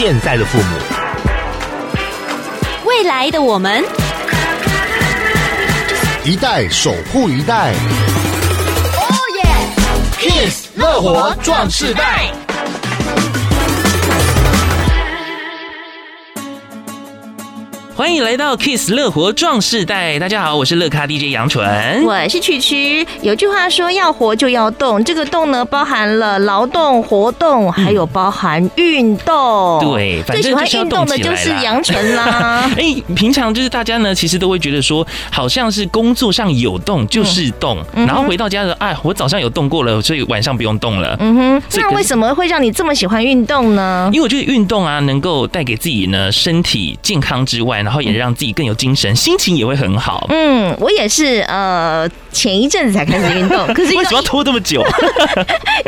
现在的父母，未来的我们，一代守护一代。哦耶 ！Kiss 乐活壮世代。欢迎来到 Kiss 乐活壮世代，大家好，我是乐咖 DJ 杨纯，我是曲曲。有句话说，要活就要动，这个动呢，包含了劳动、活动，还有包含运动。对，反正最喜欢运动的就是杨纯啦。哎，平常就是大家呢，其实都会觉得说，好像是工作上有动就是动，然后回到家的哎，我早上有动过了，所以晚上不用动了。那为什么会让你这么喜欢运动呢？因为我觉得运动啊，能够带给自己呢身体健康之外，然后也让自己更有精神，心情也会很好。我也是前一阵子才开始运动，可是为什么要拖这么久？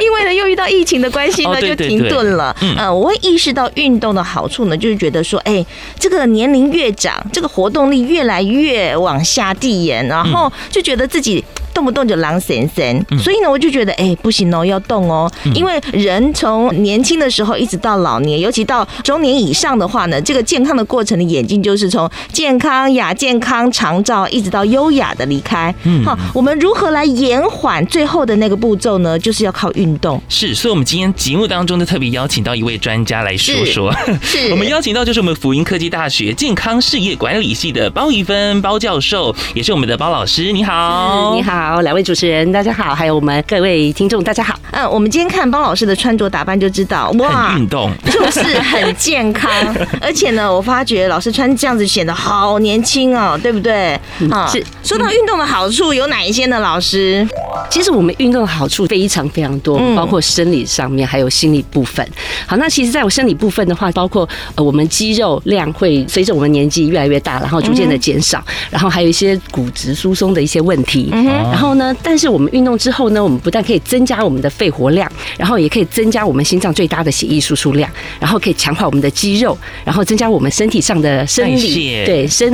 因为呢，又遇到疫情的关系呢，就停顿了。我会意识到运动的好处呢，就是觉得说，哎，这个年龄越长，这个活动力越来越往下递延，然后就觉得自己动不动就狼神神，所以呢，我就觉得哎，不行哦，要动哦，因为人从年轻的时候一直到老年，尤其到中年以上的话呢，这个健康的过程的演进就是从健康、亚健康、长照，一直到优雅的离开。好，我们如何来延缓最后的那个步骤呢？就是要靠运动。是，所以我们今天节目当中就特别邀请到一位专家来说说。我们邀请到就是我们辅仁科技大学健康事业管理系的包怡芬包教授，也是我们的包老师。你好，你好。好，两位主持人大家好，还有我们各位听众大家好。我们今天看包老师的穿着打扮就知道，哇，很运动，就是很健康。而且呢，我发觉老师穿这样子显得好年轻哦，对不对？是。说到运动的好处有哪一些呢？老师，其实我们运动的好处非常非常多，包括生理上面还有心理部分。好，那其实在我生理部分的话，包括我们肌肉量会随着我们年纪越来越大，然后逐渐的减少，然后还有一些骨质疏松的一些问题。然后呢？但是我们运动之后呢，我们不但可以增加我们的肺活量，然后也可以增加我们心脏最大的血液输出量，然后可以强化我们的肌肉，然后增加我们身体上的生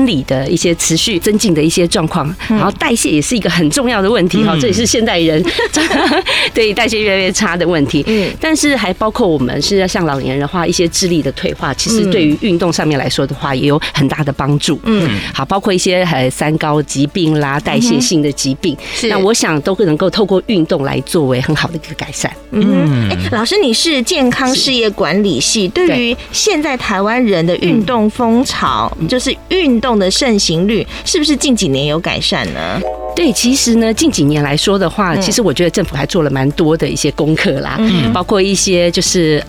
理的一些持续增进的一些状况。然后代谢也是一个很重要的问题哈，这也是现代人对代谢越来越差的问题。但是还包括我们是像老年人的话，一些智力的退化，其实对于运动上面来说的话，也有很大的帮助。好，包括一些三高疾病啦，代谢性的疾病。那我想都能够透过运动来作为很好的一个改善。老师，你是健康事业管理系，对于现在台湾人的运动风潮，就是运动的盛行率，是不是近几年有改善呢？对，其实呢，近几年来说的话，其实我觉得政府还做了蛮多的一些功课啦，包括一些就是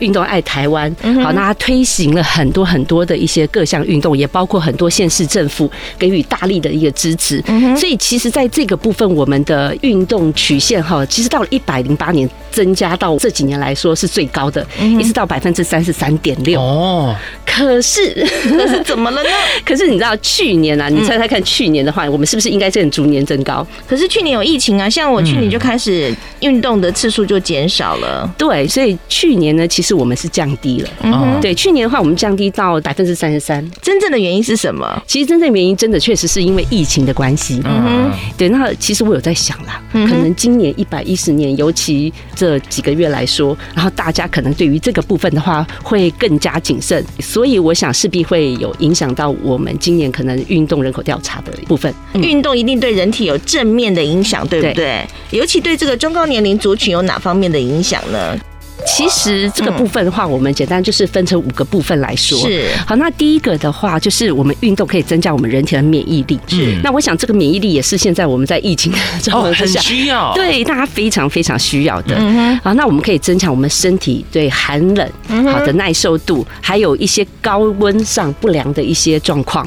运动爱台湾，好，那他推行了很多很多的一些各项运动，也包括很多县市政府给予大力的一个支持，所以其实在这个部分，我们的运动曲线哈，其实到了108年增加到这几年来说是最高的，一直到33.6%。哦，可是怎么了呢？可是你知道去年啊，你猜猜看，去年的话，我们是不是应该正逐年增高？可是去年有疫情啊，像我去年就开始运动的次数就减少了。对，所以去年呢，其实我们是降低了。对，去年的话，我们降低到33%。真正的原因是什么？其实真正原因真的确实是因为疫情的关系。对，那其实我有在想啦，可能今年110年，尤其这几个月来说，然后大家可能对于这个部分的话会更加谨慎，所以我想势必会有影响到我们今年可能运动人口调查的部分。运动一定对人体有正面的影响，对不对？对，尤其对这个中高年龄族群有哪方面的影响呢？其实这个部分的话，我们简单就是分成5个部分来说。是。好，那第一个的话，就是我们运动可以增加我们人体的免疫力。是。那我想这个免疫力也是现在我们在疫情的状况之下，很需要。对，大家非常非常需要的。好，那我们可以增强我们身体对寒冷好的耐受度，还有一些高温上不良的一些状况。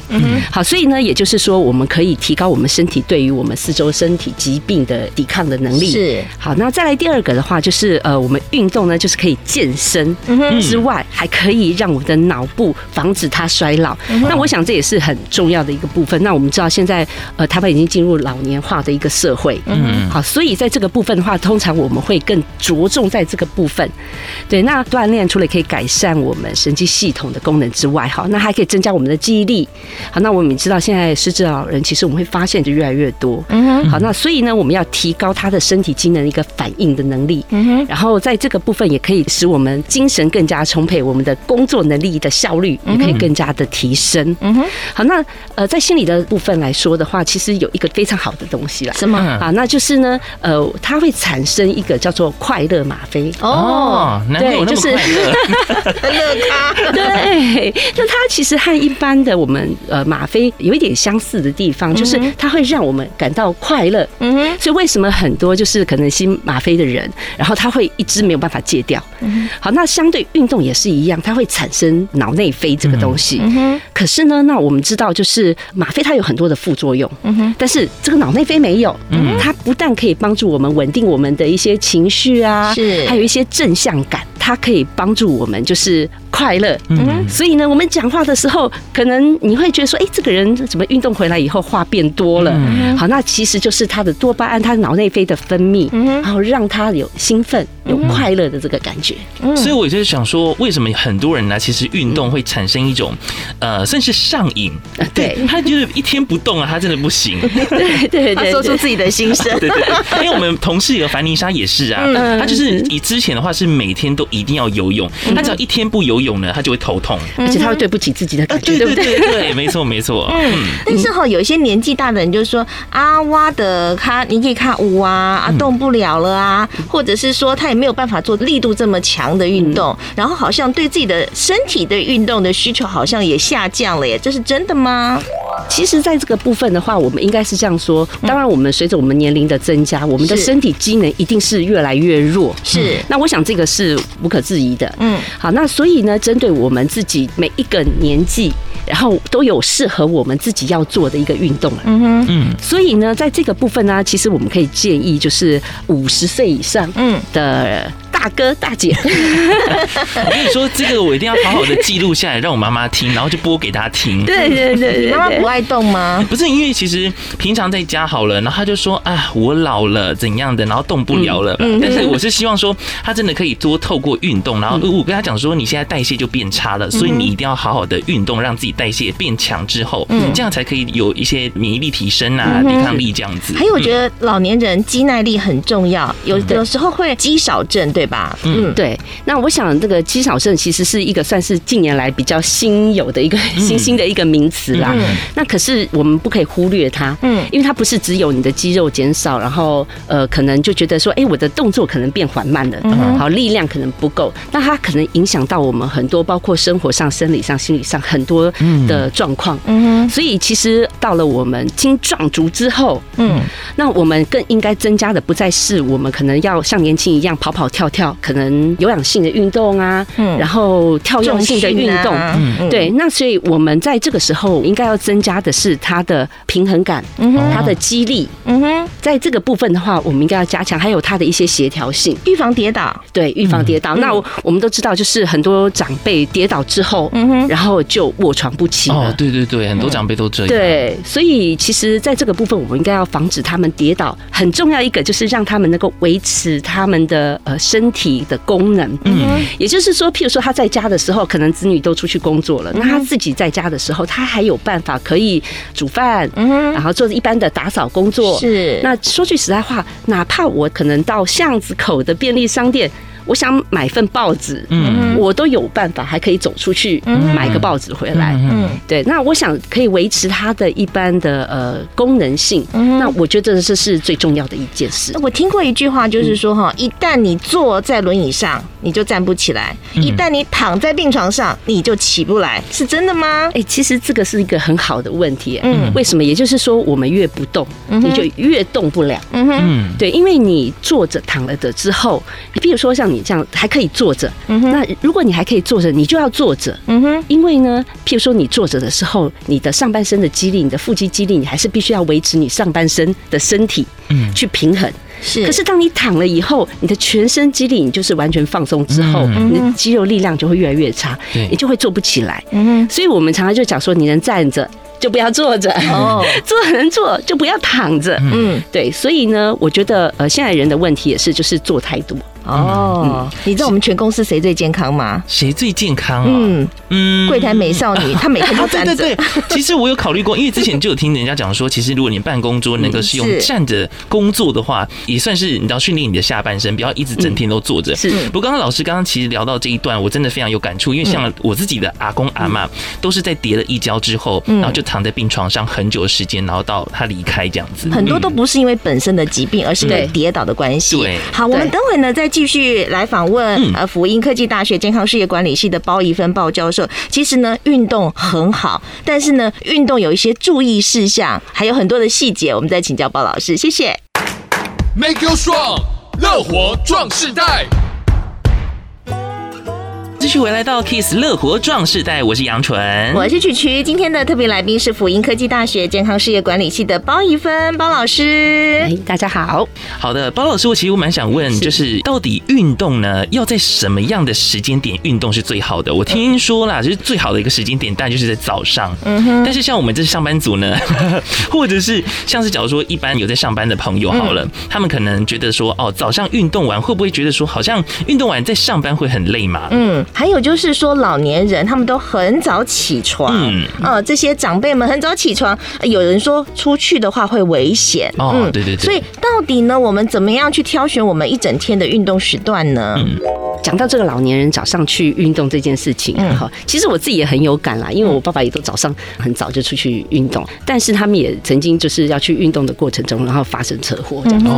好，所以呢，也就是说，我们可以提高我们身体对于我们四周身体疾病的抵抗的能力。是。好，那再来第二个的话，就是我们运动呢，就是可以健身之外，还可以让我们的脑部防止它衰老。那我想这也是很重要的一个部分。那我们知道现在台湾已经进入老年化的一个社会，好，所以在这个部分的话，通常我们会更着重在这个部分。对，那锻炼除了可以改善我们神经系统的功能之外，好，那还可以增加我们的记忆力。好，那我们知道现在失智老人其实我们会发现就越来越多。好，那所以呢，我们要提高他的身体机能的一个反应的能力。然后在这个部分。分也可以使我们精神更加充沛，我们的工作能力的效率也可以更加的提升。嗯哼，好，那在心理的部分来说的话，其实有一个非常好的东西啦。什么啊？那就是呢，它会产生一个叫做快乐吗啡。哦，难怪有那么快乐，乐咖。对，那它其实和一般的我们吗啡有一点相似的地方，就是它会让我们感到快乐。嗯哼，所以为什么很多就是可能吸吗啡的人，然后他会一直没有办法戒掉。嗯，好，那相对运动也是一样，它会产生脑内啡这个东西。嗯哼，可是呢，那我们知道就是吗啡它有很多的副作用。嗯哼，但是这个脑内啡没有。嗯，它不但可以帮助我们稳定我们的一些情绪啊，是，还有一些正向感，它可以帮助我们就是快乐。嗯，所以呢，我们讲话的时候，可能你会觉得说，哎，这个人怎么运动回来以后话变多了。嗯，好，那其实就是他的多巴胺，他脑内啡的分泌，然后让他有兴奋、有快乐的这个感觉。嗯，所以我就是想说，为什么很多人呢，其实运动会产生一种甚至上瘾。对，他就是一天不动啊，他真的不行。对对对，他说出自己的心声。对对对，因为我们同事有凡妮莎也是啊，他就是以之前的话是每天都一定要游泳，他只要一天不游泳呢，他就会头痛，而且他会对不起自己的感觉。对对对对，没错没错。嗯，但是哈，有一些年纪大的人就说啊，哇的卡，你可以卡舞啊，啊动不了了啊，或者是说他也没有办法做力度这么强的运动，然后好像对自己的身体对运动的需求好像也下降了耶，这是真的吗？其实在这个部分的话，我们应该是这样说，当然我们随着我们年龄的增加，我们的身体机能一定是越来越弱。是，那我想这个是无可置疑的。嗯，好，那所以呢，针对我们自己每一个年纪，然后都有适合我们自己要做的一个运动了。嗯嗯，所以呢，在这个部分呢，其实我们可以建议就是50岁以上的大哥大姐。我跟你说，这个我一定要好好的记录下来，让我妈妈听，然后就播给她听。对对对，妈妈不爱动吗？不是，因为其实平常在家好了，然后她就说啊，我老了怎样的，然后动不了了。但是我是希望说，她真的可以多透过运动，然后我跟她讲说，你现在代谢就变差了，所以你一定要好好的运动，让自己代谢变强之后，这样才可以有一些免疫力提升啊，抵抗力这样子。还有，我觉得老年人肌耐力很重要，有时候会肌少症，对吧？嗯，对。那我想这个肌少症其实是一个算是近年来比较新有的一个新的一个名词啦。那可是我们不可以忽略它，因为它不是只有你的肌肉减少，然后可能就觉得说，哎，我的动作可能变缓慢了，好，力量可能不够，那它可能影响到我们很多，包括生活上、生理上、心理上很多的状况。所以其实到了我们青壮族之后，那我们更应该增加的不再是我们可能要像年轻一样跑跑跳跳，可能有氧性的运动啊，然后跳跃性的运动，对。那所以我们在这个时候应该要增加的是它的平衡感，它的肌力。在这个部分的话，我们应该要加强，还有它的一些协调性，预防跌倒。对，预防跌倒。那我们都知道，就是很多长辈跌倒之后，然后就卧床不起了。哦，对对对，很多长辈都这样。对，所以其实在这个部分，我们应该要防止他们跌倒。很重要一个就是让他们能够维持他们的身体的功能。嗯，也就是说，譬如说他在家的时候，可能子女都出去工作了，那他自己在家的时候，他还有办法可以煮饭，然后做一般的打扫工作。是。那说句实在话，哪怕我可能到巷子口的便利商店，我想买份报纸，我都有办法，还可以走出去买个报纸回来。对，那我想可以维持它的一般的功能性。那我觉得这是最重要的一件事。我听过一句话，就是说哈，一旦你坐在轮椅上，你就站不起来；一旦你躺在病床上，你就起不来，是真的吗？哎，其实这个是一个很好的问题。为什么？也就是说，我们越不动，你就越动不了。对，因为你坐着、躺了的之后，比如说像你这样还可以坐着，那如果你还可以坐着，你就要坐着，因为呢，譬如说你坐着的时候，你的上半身的肌力、你的腹肌肌力，你还是必须要维持你上半身的身体去平衡。是，可是当你躺了以后，你的全身肌力你就是完全放松之后，你的肌肉力量就会越来越差，你就会坐不起来。所以我们常常就讲说，你能站着就不要坐着，坐能坐就不要躺着。对，所以呢，我觉得现在人的问题也是就是坐太多。哦，你知道我们全公司谁最健康吗？谁最健康啊？柜台美少女，她每天都站着。对对对，其实我有考虑过，因为之前就有听人家讲说，其实如果你办公桌能够是用站着工作的话，也算是你知道训练你的下半身，不要一直整天都坐着。是。不过刚刚老师刚刚其实聊到这一段，我真的非常有感触，因为像我自己的阿公阿嬷都是在跌了一跤之后，然后就躺在病床上很久的时间，然后到他离开这样子。很多都不是因为本身的疾病，而是因为跌倒的关系。对。好，我们等会呢再继续来访问辅英科技大学健康事业管理系的包宜芬包教授。其实呢，运动很好，但是呢，运动有一些注意事项，还有很多的细节，我们再请教包老师。谢谢。Make you strong， 乐活壮世代。继续回来到 Kiss 乐活壮世代，我是杨纯，我是曲曲。今天的特别来宾是辅英科技大学健康事业管理系的包宜芬包老师。大家好。好的，包老师，我其实蛮想问，就是到底运动呢，要在什么样的时间点运动是最好的？我听说啦，就是最好的一个时间点，当然就是在早上。但是像我们这上班族呢，或者是像是假如说一般有在上班的朋友好了，他们可能觉得说，哦，早上运动完会不会觉得说，好像运动完在上班会很累嘛？还有就是说，老年人他们都很早起床，这些长辈们很早起床，有人说出去的话会危险，对对对。所以到底呢，我们怎么样去挑选我们一整天的运动时段呢？讲到这个老年人早上去运动这件事情，其实我自己也很有感啦，因为我爸爸也都早上很早就出去运动，但是他们也曾经就是要去运动的过程中，然后发生车祸这样子。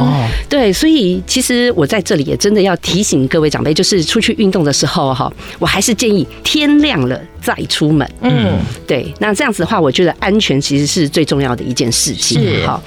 对，所以其实我在这里也真的要提醒各位长辈，就是出去运动的时候我还是建议天亮了再出门。对，那这样子的话，我觉得安全其实是最重要的一件事情。好，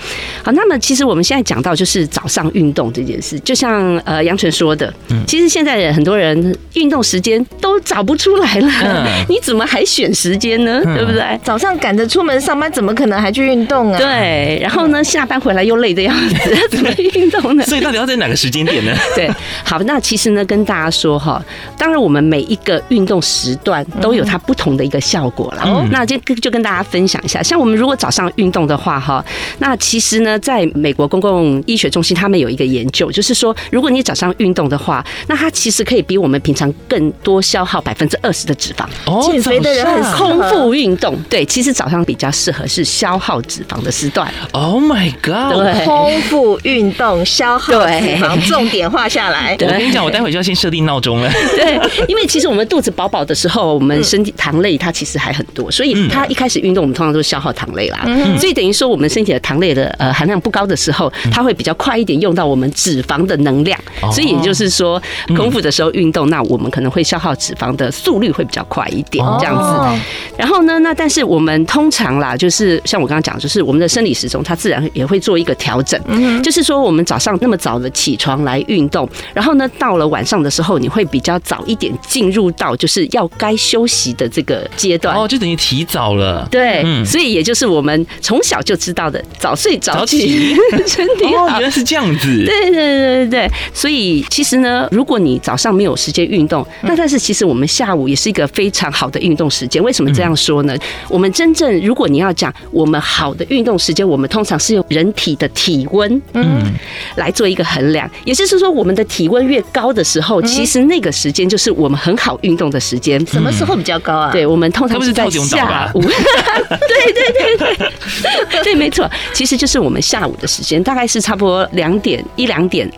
那么其实我们现在讲到就是早上运动这件事，就像杨纯说的，其实现在很多人运动时间都找不出来了，你怎么还选时间呢？对不对？早上赶着出门上班，怎么可能还去运动啊？对，然后呢，下班回来又累的样子，怎么运动呢？所以到底要在哪个时间点呢？对，好，那其实呢，跟大家说哈，当然我们每一个运动时段都有它不同的一个效果啦。那就跟大家分享一下，像我们如果早上运动的话哈，那其实呢，在美国公共医学中心他们有一个研究，就是说，如果你早上运动的话，那它其实可以比我们平常更多消耗20%的脂肪。减肥的人很空腹运动，对，其实早上比较适合是消耗脂肪的时段。Oh my god！ 空腹运动消耗脂肪，重点画下来。我跟你讲，我待会就要先设定闹钟了。对。因为其实我们肚子饱饱的时候，我们身体糖类它其实还很多，所以它一开始运动，我们通常都消耗糖类啦。所以等于说，我们身体的糖类的含量不高的时候，它会比较快一点用到我们脂肪的能量。所以也就是说，空腹的时候运动，那我们可能会消耗脂肪的速率会比较快一点，这样子。然后呢，那但是我们通常啦，就是像我刚刚讲，就是我们的生理时钟，它自然也会做一个调整。就是说，我们早上那么早的起床来运动，然后呢，到了晚上的时候，你会比较早一点进入到就是要该休息的这个阶段，就等于提早了。对，所以也就是我们从小就知道的早睡早起身体好。原来是这样子。对对对对对。所以其实呢，如果你早上没有时间运动，那但是其实我们下午也是一个非常好的运动时间。为什么这样说呢？我们真正如果你要讲我们好的运动时间，我们通常是用人体的体温来做一个衡量，也就是说我们的体温越高的时候，其实那个时间就是我们很好运动的时间。什么时候比较高啊？对，我们通常是在下午。对对对对，对，没错，其实就是我们下午的时间，大概是差不多1点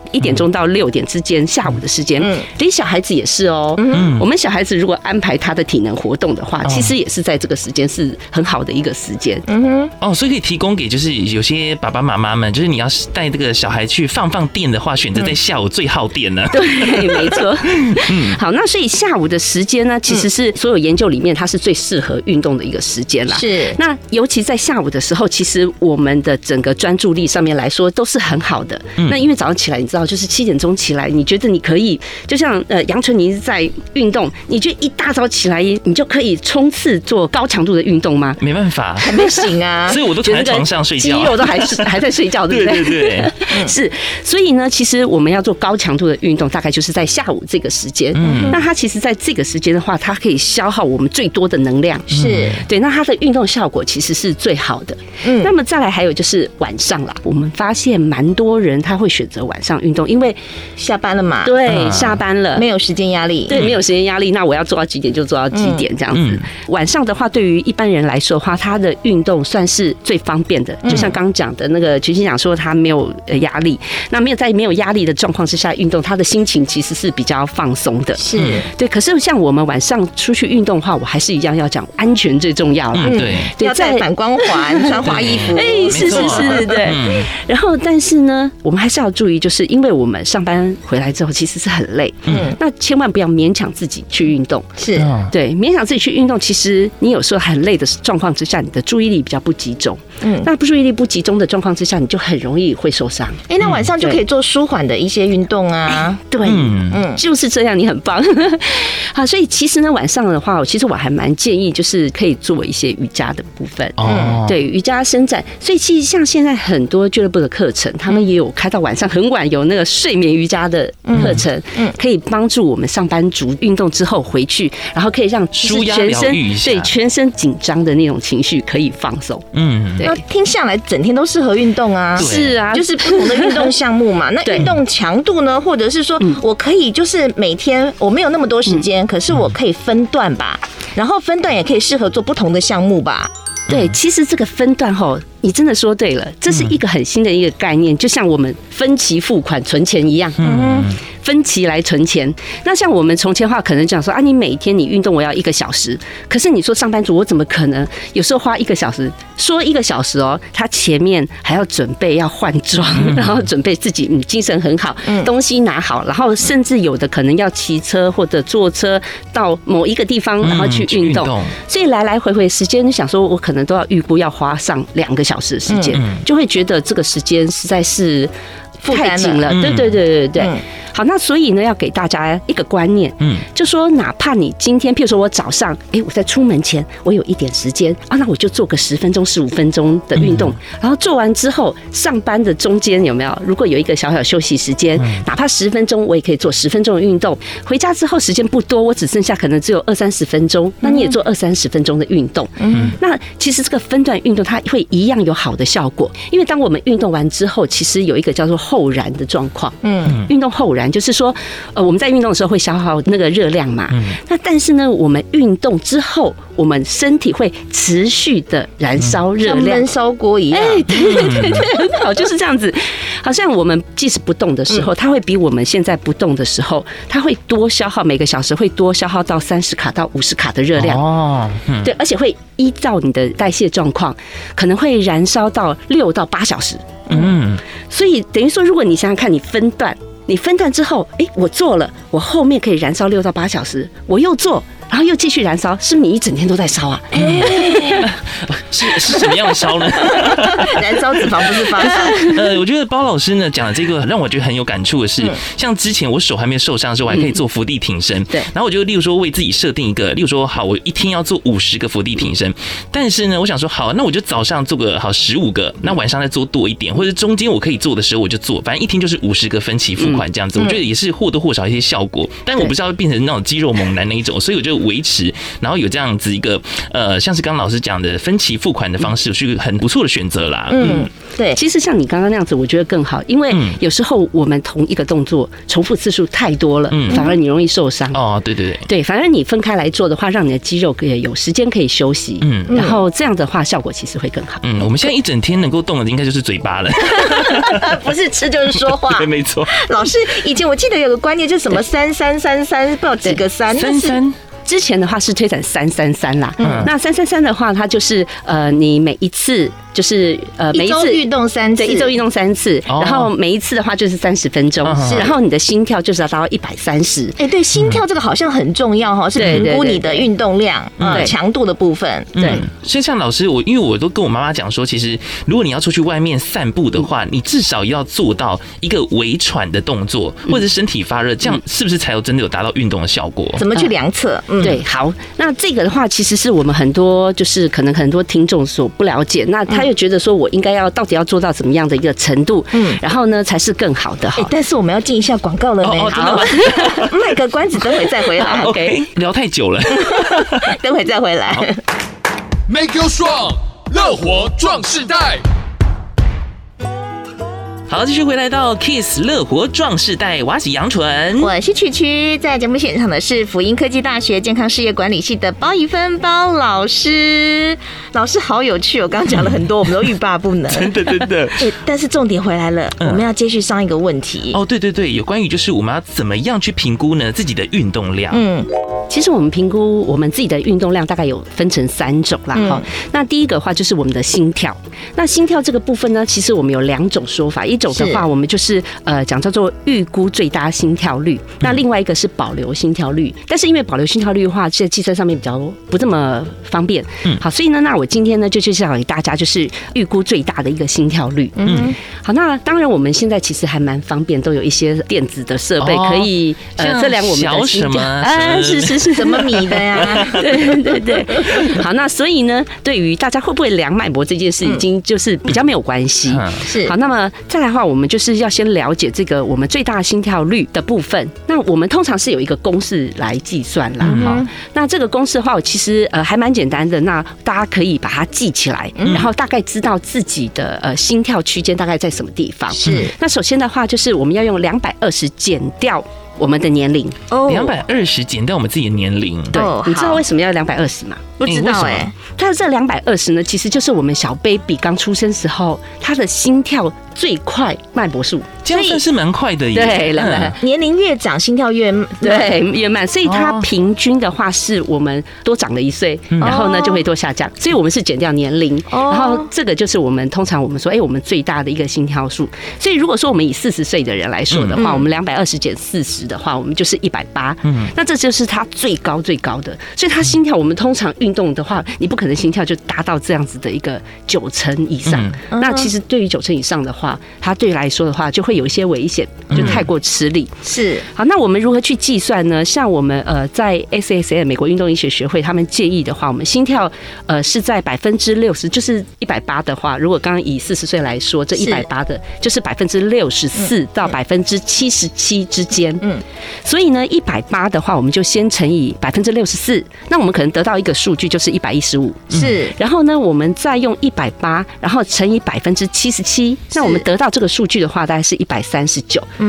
到6点之间，下午的时间。连小孩子也是哦，我们小孩子如果安排他的体能活动的话，其实也是在这个时间，是很好的一个时间。所以可以提供给就是有些爸爸妈妈们，就是你要带这个小孩去放电的话，选择在下午最耗电了。对，没错。好，那所以下午的时间呢，其实是所有研究里面它是最适合运动的一个时间啦。是。那尤其在下午的时候，其实我们的整个专注力上面来说都是很好的。那因为早上起来，你知道，就是7点钟起来，你觉得你可以，就像像杨丞琳在运动，你就一大早起来你就可以冲刺做高强度的运动吗？没办法，还没醒啊，所以我都躺在床上睡觉，肌肉都 还在睡觉，对不对？对对对，是。所以呢，其实我们要做高强度的运动大概就是在下午这个时间，那它其实在这个时间的话，它可以消耗我们最多的能量，是对，那它的运动效果其实是最好的。那么再来还有就是晚上啦，我们发现蛮多人他会选择晚上运动，因为下班了嘛，对，下班了，没有时间压力，对，没有时间压力，那我要做到几点就做到几点这样子。晚上的话，对于一般人来说的话，他的运动算是最方便的，就像刚讲的那个群星讲说他没有压力，那没有压力的状况之下运动，他的心情其实是比较放松的，是对。可是像我们晚上出去运动的话，我还是一样要讲安全最重要了，对，要戴反光环，穿花衣服，是是是，对。然后但是呢，我们还是要注意，就是因为我们上班回来之后其实是很累，那千万不要勉强自己去运动，是对，勉强自己去运动，其实你有时候很累的状况之下，你的注意力比较不集中，那注意力不集中的状况之下，你就很容易会受伤。那晚上就可以做舒缓的一些运动啊，对，就是这样，你很棒。好，所以其实呢，晚上的话，其实我还蛮建议，就是可以做一些瑜伽的部分，对，瑜伽伸展。所以其实像现在很多俱乐部的课程，他们也有开到晚上很晚，有那个睡眠瑜伽的课程，可以帮助我们上班族运动之后回去，然后可以让全身对全身紧张的那种情绪可以放松。对，听下来整天都适合运动啊，是啊，就是不同的运动项目嘛。那运动强度呢，或者是说我可以就是每天我没有那么多时间，可是我可以分段吧，然后分段也可以适合做不同的项目吧。对，其实这个分段吼，你真的说对了，这是一个很新的一个概念，就像我们分期付款存钱一样，分期来存钱。那像我们从前的话，可能讲说啊，你每天你运动我要1个小时，可是你说上班族我怎么可能？有时候花1个小时，说1个小时哦，他前面还要准备要换装，然后准备自己精神很好，东西拿好，然后甚至有的可能要骑车或者坐车到某一个地方，然后去运动。所以来来回回时间，想说我可能都要预估要花上2个小时的时间，就会觉得这个时间实在是太紧了，对对对对对。好，那所以呢，要给大家一个观念，就说哪怕你今天，譬如说我早上，我在出门前我有一点时间啊，那我就做个10分钟、15分钟的运动，然后做完之后，上班的中间有没有？如果有一个小小休息时间，哪怕10分钟，我也可以做10分钟的运动。回家之后时间不多，我只剩下可能只有20-30分钟，那你也做20-30分钟的运动。那其实这个分段运动它会一样有好的效果，因为当我们运动完之后，其实有一个叫做后燃的状况，运动后燃就是说，我们在运动的时候会消耗那个热量嘛，那但是呢，我们运动之后，我们身体会持续的燃烧热量，像闷烧锅一样，对对对对，很好，就是这样子。好像我们即使不动的时候，它会比我们现在不动的时候，它会多消耗，每个小时会多消耗到30卡到50卡的热量，对，而且会依照你的代谢状况，可能会燃烧到6到8小时。所以等于说，如果你想想看，你分段之后，我做了，我后面可以燃烧6到8小时，我又做，然后又继续燃烧，是你一整天都在烧啊！是什么样的烧呢？燃烧脂肪不是方法。我觉得包老师呢讲的这个让我觉得很有感触的是，像之前我手还没受伤的时候，我还可以做伏地挺身。对。然后我就例如说为自己设定一个，例如说好，我一天要做50个伏地挺身。但是呢，我想说好，那我就早上做个好15个，那晚上再做多一点，或者中间我可以做的时候我就做，反正一天就是50个分期付款这样子。我觉得也是或多或少一些效果，但我不知道变成那种肌肉猛男那一种，所以我就维持，然后有这样子一个像是刚老师讲的分期付款的方式，是很不错的选择啦。对，其实像你刚刚那样子，我觉得更好，因为有时候我们同一个动作重复次数太多了，反而你容易受伤。对对对，对，反而你分开来做的话，让你的肌肉也有时间可以休息。然后这样的话效果其实会更好。我们现在一整天能够动的应该就是嘴巴了，不是吃就是说话。对，没错。老师以前我记得有个观念，就是什么3-3-3-3，不知道几个三，三三。之前的话是推展333啦，那333的话，它就是你每一次就是每一次运动3次，对，一周运动3次，然后每一次的话就是30分钟，然后你的心跳就是要达到130。哎，对，心跳这个好像很重要哈，是评估你的运动量、强度的部分。对，所以像老师，因为我都跟我妈妈讲说，其实如果你要出去外面散步的话，你至少要做到一个微喘的动作，或者是身体发热，这样是不是才有真的有达到运动的效果？怎么去量测？对，好，那这个的话，其实是我们很多就是可能很多听众所不了解，那他又觉得说我应该要到底要做到怎么样的一个程度，然后呢才是更好的。但是我们要进一下广告了没？好，卖个关子，等会再回来。OK， 聊太久了，等会再回来。Make you strong， 乐活壮世代。好，继续回来到 Kiss 乐活壮世代，我是杨纯，我是曲曲，在节目现场的是辅英科技大学健康事业管理系的包宜芬包老师。老师好有趣，我刚刚讲了很多，我们都欲罢不能，真的、欸。但是重点回来了，我们要接续上一个问题。哦，对，有关于就是我们要怎么样去评估呢自己的运动量？其实我们评估我们自己的运动量大概有分成3种啦。那第一个的话就是我们的心跳，那心跳这个部分呢，其实我们有2种说法，一种的话，我们就是讲叫做预估最大心跳率，那另外一个是保留心跳率。但是因为保留心跳率的话，在计算上面比较不这么方便。好，所以呢，那我今天呢就介绍给大家就是预估最大的一个心跳率。好，那当然我们现在其实还蛮方便，都有一些电子的设备可以测量我们的心跳。是什么米的呀？对。好，那所以呢，对于大家会不会量脉搏这件事，已经就是比较没有关系。是。好，那么再来。我们就是要先了解这个我们最大心跳率的部分，那我们通常是有一个公式来计算啦。那这个公式的话其实还蛮简单的，那大家可以把它记起来，然后大概知道自己的心跳区间大概在什么地方。是。那首先的话就是我们要用220减掉我们的年龄，220减掉我们自己的年龄。对，你知道为什么要220吗？不知道哎。但是这220呢，其实就是我们小 baby 刚出生时候他的心跳最快脉搏数，这样算是蛮快的耶。对了，年龄越长心跳越慢，对，越慢，所以它平均的话是我们多长了1岁，然后呢就会多下降，所以我们是减掉年龄，然后这个就是我们通常我们说，我们最大的一个心跳数。所以如果说我们以40岁的人来说的话，我们220减40的话，我们就是180，那这就是它最高的。所以它心跳，我们通常运动的话，你不可能心跳就达到这样子的一个90%以上。那其实对于90%以上的话，它对来说的话就会有一些危险，就太过吃力。是。好，那我们如何去计算呢？像我们在 SASM 美国运动医学学会，他们建议的话，我们心跳是在60%，就是180的话，如果刚刚以40岁来说，这180的就是64%到77%之间。所以呢，180的话，我们就先乘以64%，那我们可能得到一个数据就是115。是。然后呢，我们再用180，然后乘以77%，那我们得到这个数据的话，大概是139，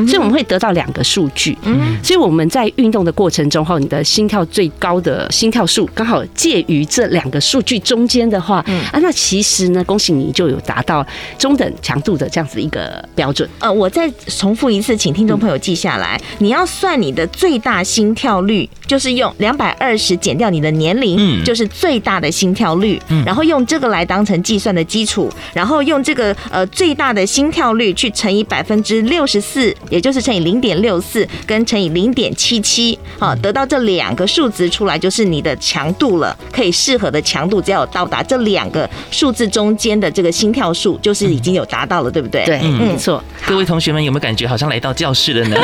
所以我们会得到2个数据。所以我们在运动的过程中，你的心跳最高的心跳数刚好介于这2个数据中间的话，那其实呢，恭喜你就有达到中等强度的这样子一个标准。我再重复一次，请听众朋友记下来，你要算你的最大心跳率，就是用220减掉你的年龄，就是最大的心跳率，然后用这个来当成计算的基础，然后用这个最大的心跳率去乘以64%，也就是乘以0.64跟乘以0.77，得到这2个数值出来就是你的强度了，可以适合的强度，只要有到达这2个数字中间的这个心跳数，就是已经有达到了，对不对？对，没错。各位同学们有没有感觉好像来到教室了呢？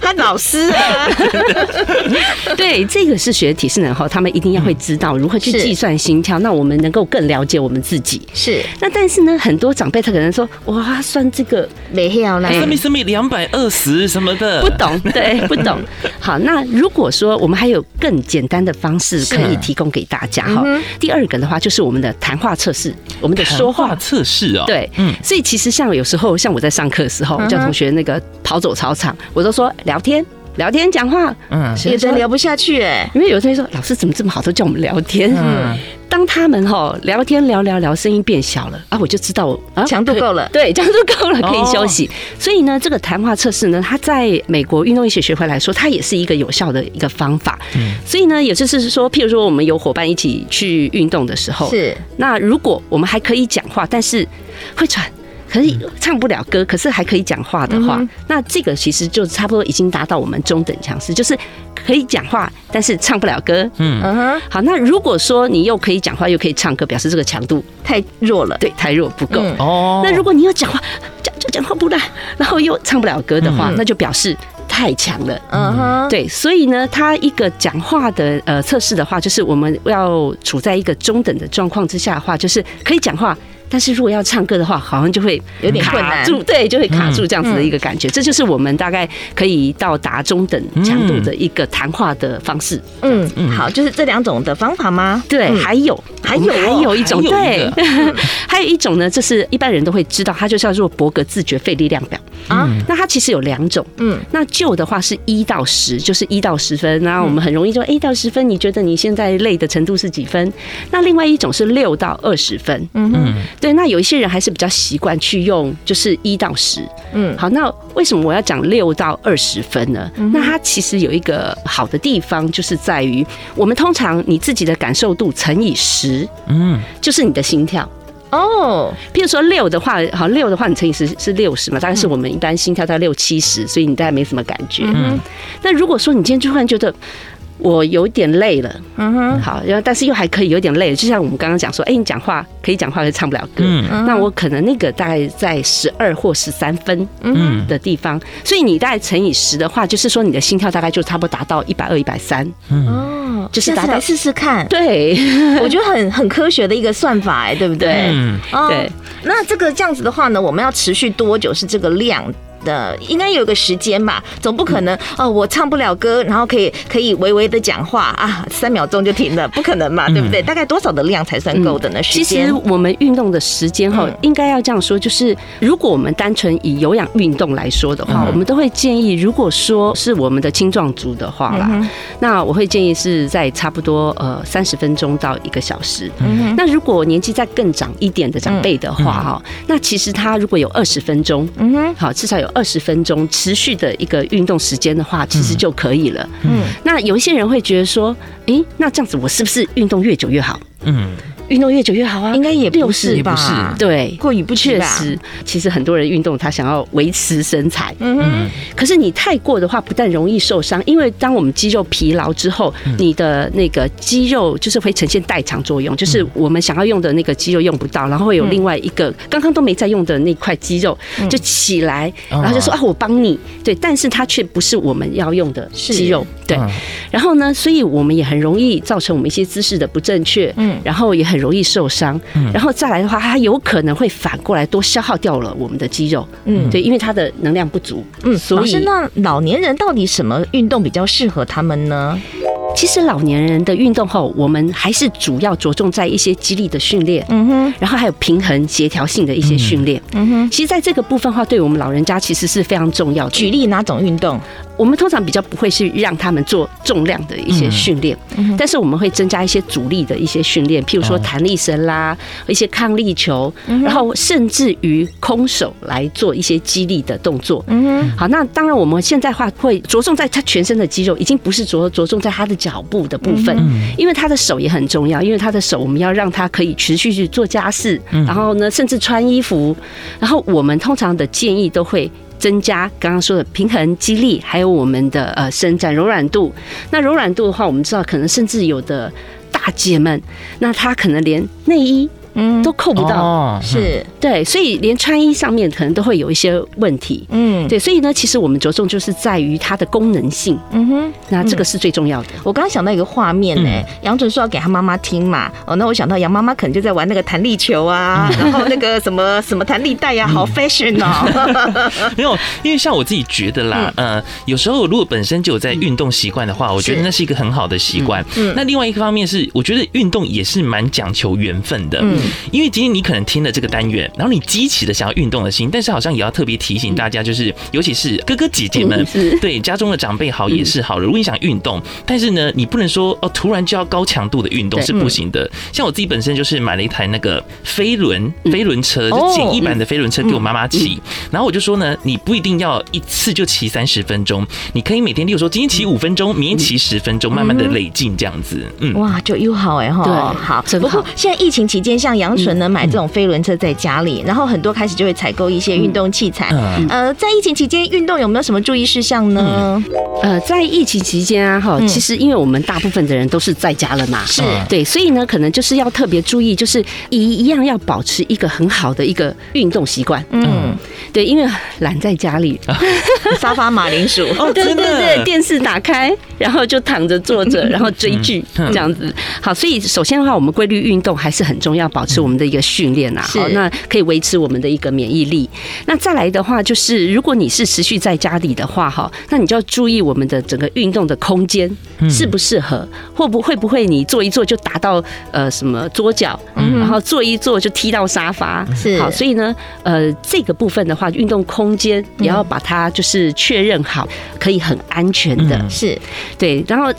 他老师啊，对，这个是学体适能后，他们一定要会知道如何去计算心跳，那我们能够更了解我们自己。是。那但是呢，很多长辈他可能说，哇，算这个没效啦，什么220什么的，不懂，对，不懂。好，那如果说我们还有更简单的方式可以提供给大家哈。第2个的话就是我们的谈话测试，我们的说话测试哦。对，所以其实像有时候像我在上课的时候，我叫同学那个跑走操场，我都说聊天。聊天讲话，有的聊不下去哎，因为有的人说老师怎么这么好，都叫我们聊天。当他们聊天聊，声音变小了啊，我就知道强度够了，对，强度够了，可以休息。所以呢，这个谈话测试呢，它在美国运动医学学会来说，它也是一个有效的一个方法。所以呢，也就是说，譬如说我们有伙伴一起去运动的时候，是那如果我们还可以讲话，但是会喘。可是唱不了歌，可是还可以讲话的话，那这个其实就差不多已经达到我们中等强势，就是可以讲话，但是唱不了歌。好，那如果说你又可以讲话又可以唱歌，表示这个强度太弱了，对，太弱不够。那如果你又讲话，就讲话不来，然后又唱不了歌的话，那就表示太强了。对，所以呢，他一个讲话的测试的话，就是我们要处在一个中等的状况之下的话，就是可以讲话。但是如果要唱歌的话，好像就会有点困难，对，就会卡住这样子的一个感觉。这就是我们大概可以到达中等强度的一个谈话的方式。好，就是这两种的方法吗？对，还有一种，对，还有一种呢，这是一般人都会知道，它就叫做伯格自觉费力量表啊。那它其实有两种，那旧的话是1到10，就是1到10分，那我们很容易就1到10分，你觉得你现在累的程度是几分？那另外一种是6到20分，对，那有一些人还是比较习惯去用，就是1到10。好，那为什么我要讲6到20分呢？那它其实有一个好的地方，就是在于我们通常你自己的感受度乘以10，就是你的心跳。譬如说6的话，好，6的话你乘以10是60嘛，大概是我们一般心跳在6、70，所以你大概没什么感觉。那如果说你今天突然觉得我有点累了，好，但是又还可以有点累了，就像我们刚刚讲说，你讲话可以讲话，可是唱不了歌，那我可能那个大概在12或13分的地方，所以你大概乘以10的话，就是说你的心跳大概就差不多达到120、130，就是达到，来试试看。对，我觉得很科学的一个算法，对不对？对。那这个这样子的话呢，我们要持续多久是这个量？应该有个时间吧，总不可能哦，我唱不了歌，然后可以微微的讲话啊，3秒钟就停了，不可能嘛，对不对？大概多少的量才算够的呢？时间，其实我们运动的时间应该要这样说，就是如果我们单纯以有氧运动来说的话，我们都会建议，如果说是我们的青壮族的话啦，那我会建议是在差不多30分钟到1个小时。那如果年纪再更长一点的长辈的话，那其实他如果有20分钟，好，至少有20分钟持续的一个运动时间的话，其实就可以了。那有一些人会觉得说，那这样子我是不是运动越久越好？运动越久越好啊，应该也不是吧？对，过于不确实。其实很多人运动，他想要维持身材，可是你太过的话，不但容易受伤，因为当我们肌肉疲劳之后，你的那个肌肉就是会呈现代偿作用，就是我们想要用的那个肌肉用不到，然后会有另外一个刚刚都没在用的那块肌肉就起来，然后就说啊，我帮你，对，但是它却不是我们要用的肌肉，对。然后呢，所以我们也很容易造成我们一些姿势的不正确，然后也很容易受伤，然后再来的话，它有可能会反过来多消耗掉了我们的肌肉，对，因为它的能量不足，所以，老师，那老年人到底什么运动比较适合他们呢？其实老年人的运动后，我们还是主要着重在一些肌力的训练，然后还有平衡协调性的一些训练，其实在这个部分的话，对我们老人家其实是非常重要的。举例哪种运动？我们通常比较不会是让他们做重量的一些训练，但是我们会增加一些阻力的一些训练，譬如说弹力绳啦，一些抗力球，然后甚至于空手来做一些肌力的动作。好，那当然我们现在话会着重在他全身的肌肉，已经不是着重在他的脚部的部分，因为他的手也很重要，因为他的手我们要让他可以持续去做家事，然后呢，甚至穿衣服，然后我们通常的建议都会增加刚刚说的平衡肌力，还有我们的伸展柔软度。那柔软度的话，我们知道可能甚至有的大姐们，那她可能连内衣都扣不到，是，对，所以连穿衣上面可能都会有一些问题，对，所以呢，其实我们着重就是在于它的功能性，那这个是最重要的。我刚刚想到一个画面呢，杨准说要给他妈妈听嘛，那我想到杨妈妈可能就在玩那个弹力球啊，然后那个什么弹力带啊，好 fashion 哦。没有，因为像我自己觉得啦，有时候如果本身就有在运动习惯的话，我觉得那是一个很好的习惯。那另外一个方面是，我觉得运动也是蛮讲求缘分的。因为今天你可能听了这个单元，然后你激起了想要运动的心，但是好像也要特别提醒大家，就是尤其是哥哥姐姐们，对家中的长辈好也是好的。如果你想运动，但是呢，你不能说哦，突然就要高强度的运动是不行的。像我自己本身就是买了一台那个飞轮车，就简易版的飞轮车给我妈妈骑，然后我就说呢，你不一定要一次就骑30分钟，你可以每天，例如说今天骑5分钟，明天骑10分钟，慢慢的累进这样子。嗯，哇，就又好哎哈。对，好。不过现在疫情期间，像杨纯呢买这种飞轮车在家里，然后很多开始就会采购一些运动器材。在疫情期间运动有没有什么注意事项呢？在疫情期间啊，哈，其实因为我们大部分的人都是在家了嘛，是对，所以呢，可能就是要特别注意，就是一样要保持一个很好的一个运动习惯。嗯，对，因为懒在家里，沙发马铃薯，哦，对对对，电视打开，然后就躺着坐着，然后追剧这样子。好，所以首先的话，我们规律运动还是很重要，保持我们的一个训练啊，好，那可以维持我们的一个免疫力。那再来的话，就是如果你是持续在家里的话，哈，那你就要注意我们的整个运动的空间适不适合，会不会你坐一坐就打到什么桌角，然后坐一坐就踢到沙发，好，所以呢，这个部分的话，运动空间也要把它就是确认好，可以很安全的，是对，然后。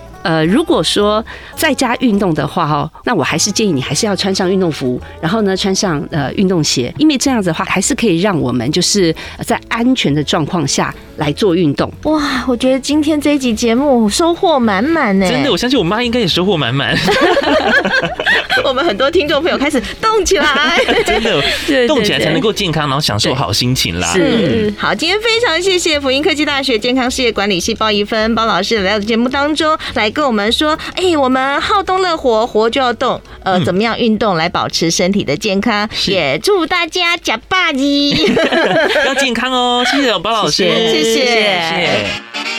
如果说在家运动的话哈，那我还是建议你还是要穿上运动服，然后呢穿上运动鞋，因为这样子的话还是可以让我们就是在安全的状况下来做运动。哇，我觉得今天这一集节目收获满满呢，真的，我相信我妈应该也收获满满。我们很多听众朋友开始动起来，真的动起来才能够健康，然后享受好心情啦。是，好，今天非常谢谢辅英科技大学健康事业管理系包宜芬包老师来到节目当中来。跟我们说，我们好动乐活，活就要动，怎么样运动来保持身体的健康？也祝大家假霸鸡要健康哦！谢谢包老师，谢谢。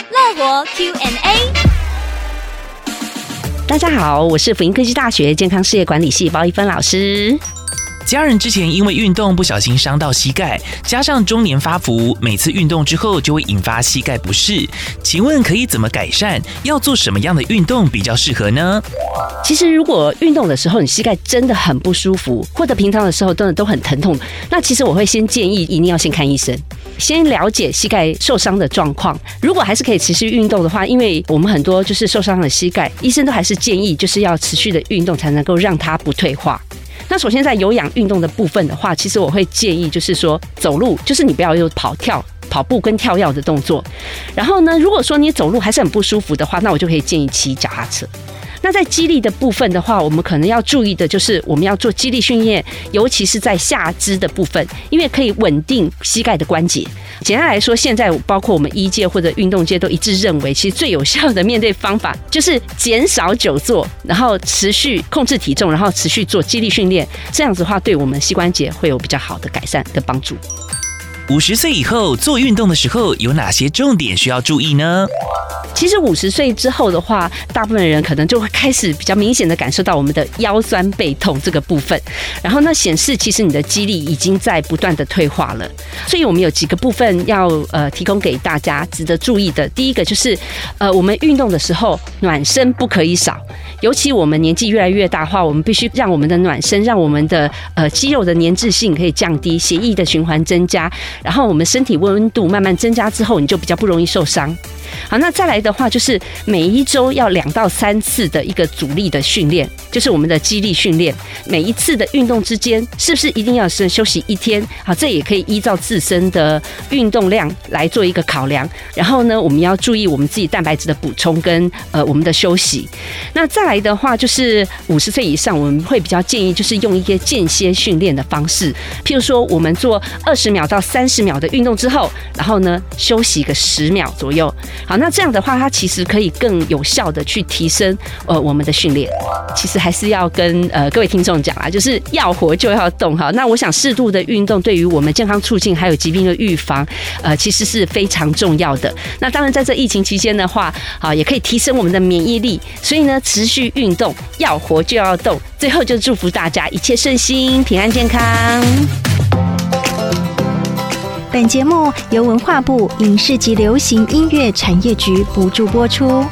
乐活 Q&A。大家好，我是辅英科技大学健康事业管理系包宜芬老师。家人之前因为运动不小心伤到膝盖，加上中年发福，每次运动之后就会引发膝盖不适。请问可以怎么改善？要做什么样的运动比较适合呢？其实如果运动的时候你膝盖真的很不舒服，或者平常的时候真的都很疼痛，那其实我会先建议一定要先看医生，先了解膝盖受伤的状况。如果还是可以持续运动的话，因为我们很多就是受伤的膝盖，医生都还是建议就是要持续的运动才能够让它不退化。那首先在有氧运动的部分的话，其实我会建议就是说走路，就是你不要有跑步跟跳跃的动作。然后呢，如果说你走路还是很不舒服的话，那我就可以建议骑脚踏车。那在肌力的部分的话，我们可能要注意的就是我们要做肌力训练，尤其是在下肢的部分，因为可以稳定膝盖的关节。简单来说，现在包括我们医界或者运动界都一致认为，其实最有效的面对方法就是减少久坐，然后持续控制体重，然后持续做肌力训练，这样子的话对我们膝关节会有比较好的改善跟帮助。50岁以后做运动的时候有哪些重点需要注意呢？其实50岁之后的话，大部分人可能就会开始比较明显的感受到我们的腰酸背痛这个部分，然后呢显示其实你的肌力已经在不断的退化了。所以我们有几个部分要提供给大家值得注意的。第一个就是我们运动的时候暖身不可以少，尤其我们年纪越来越大的话，我们必须让我们的暖身，让我们的肌肉的粘滞性可以降低，血液的循环增加，然后我们身体温度慢慢增加之后，你就比较不容易受伤。好，那再来的话就是每一周要2到3次的一个阻力的训练，就是我们的肌力训练。每一次的运动之间是不是一定要休息1天？好，这也可以依照自身的运动量来做一个考量。然后呢，我们要注意我们自己蛋白质的补充跟我们的休息。那再来的话就是50岁以上，我们会比较建议就是用一些间歇训练的方式，譬如说我们做20秒到30秒的运动之后，然后呢休息个10秒左右。好，那这样的话，它其实可以更有效的去提升我们的训练。其实还是要跟各位听众讲啊，就是要活就要动哈。那我想适度的运动对于我们健康促进还有疾病的预防，其实是非常重要的。那当然在这疫情期间的话，好，也可以提升我们的免疫力。所以呢，持续运动，要活就要动。最后就祝福大家一切顺心，平安健康。本节目由文化部影视及流行音乐产业局补助播出。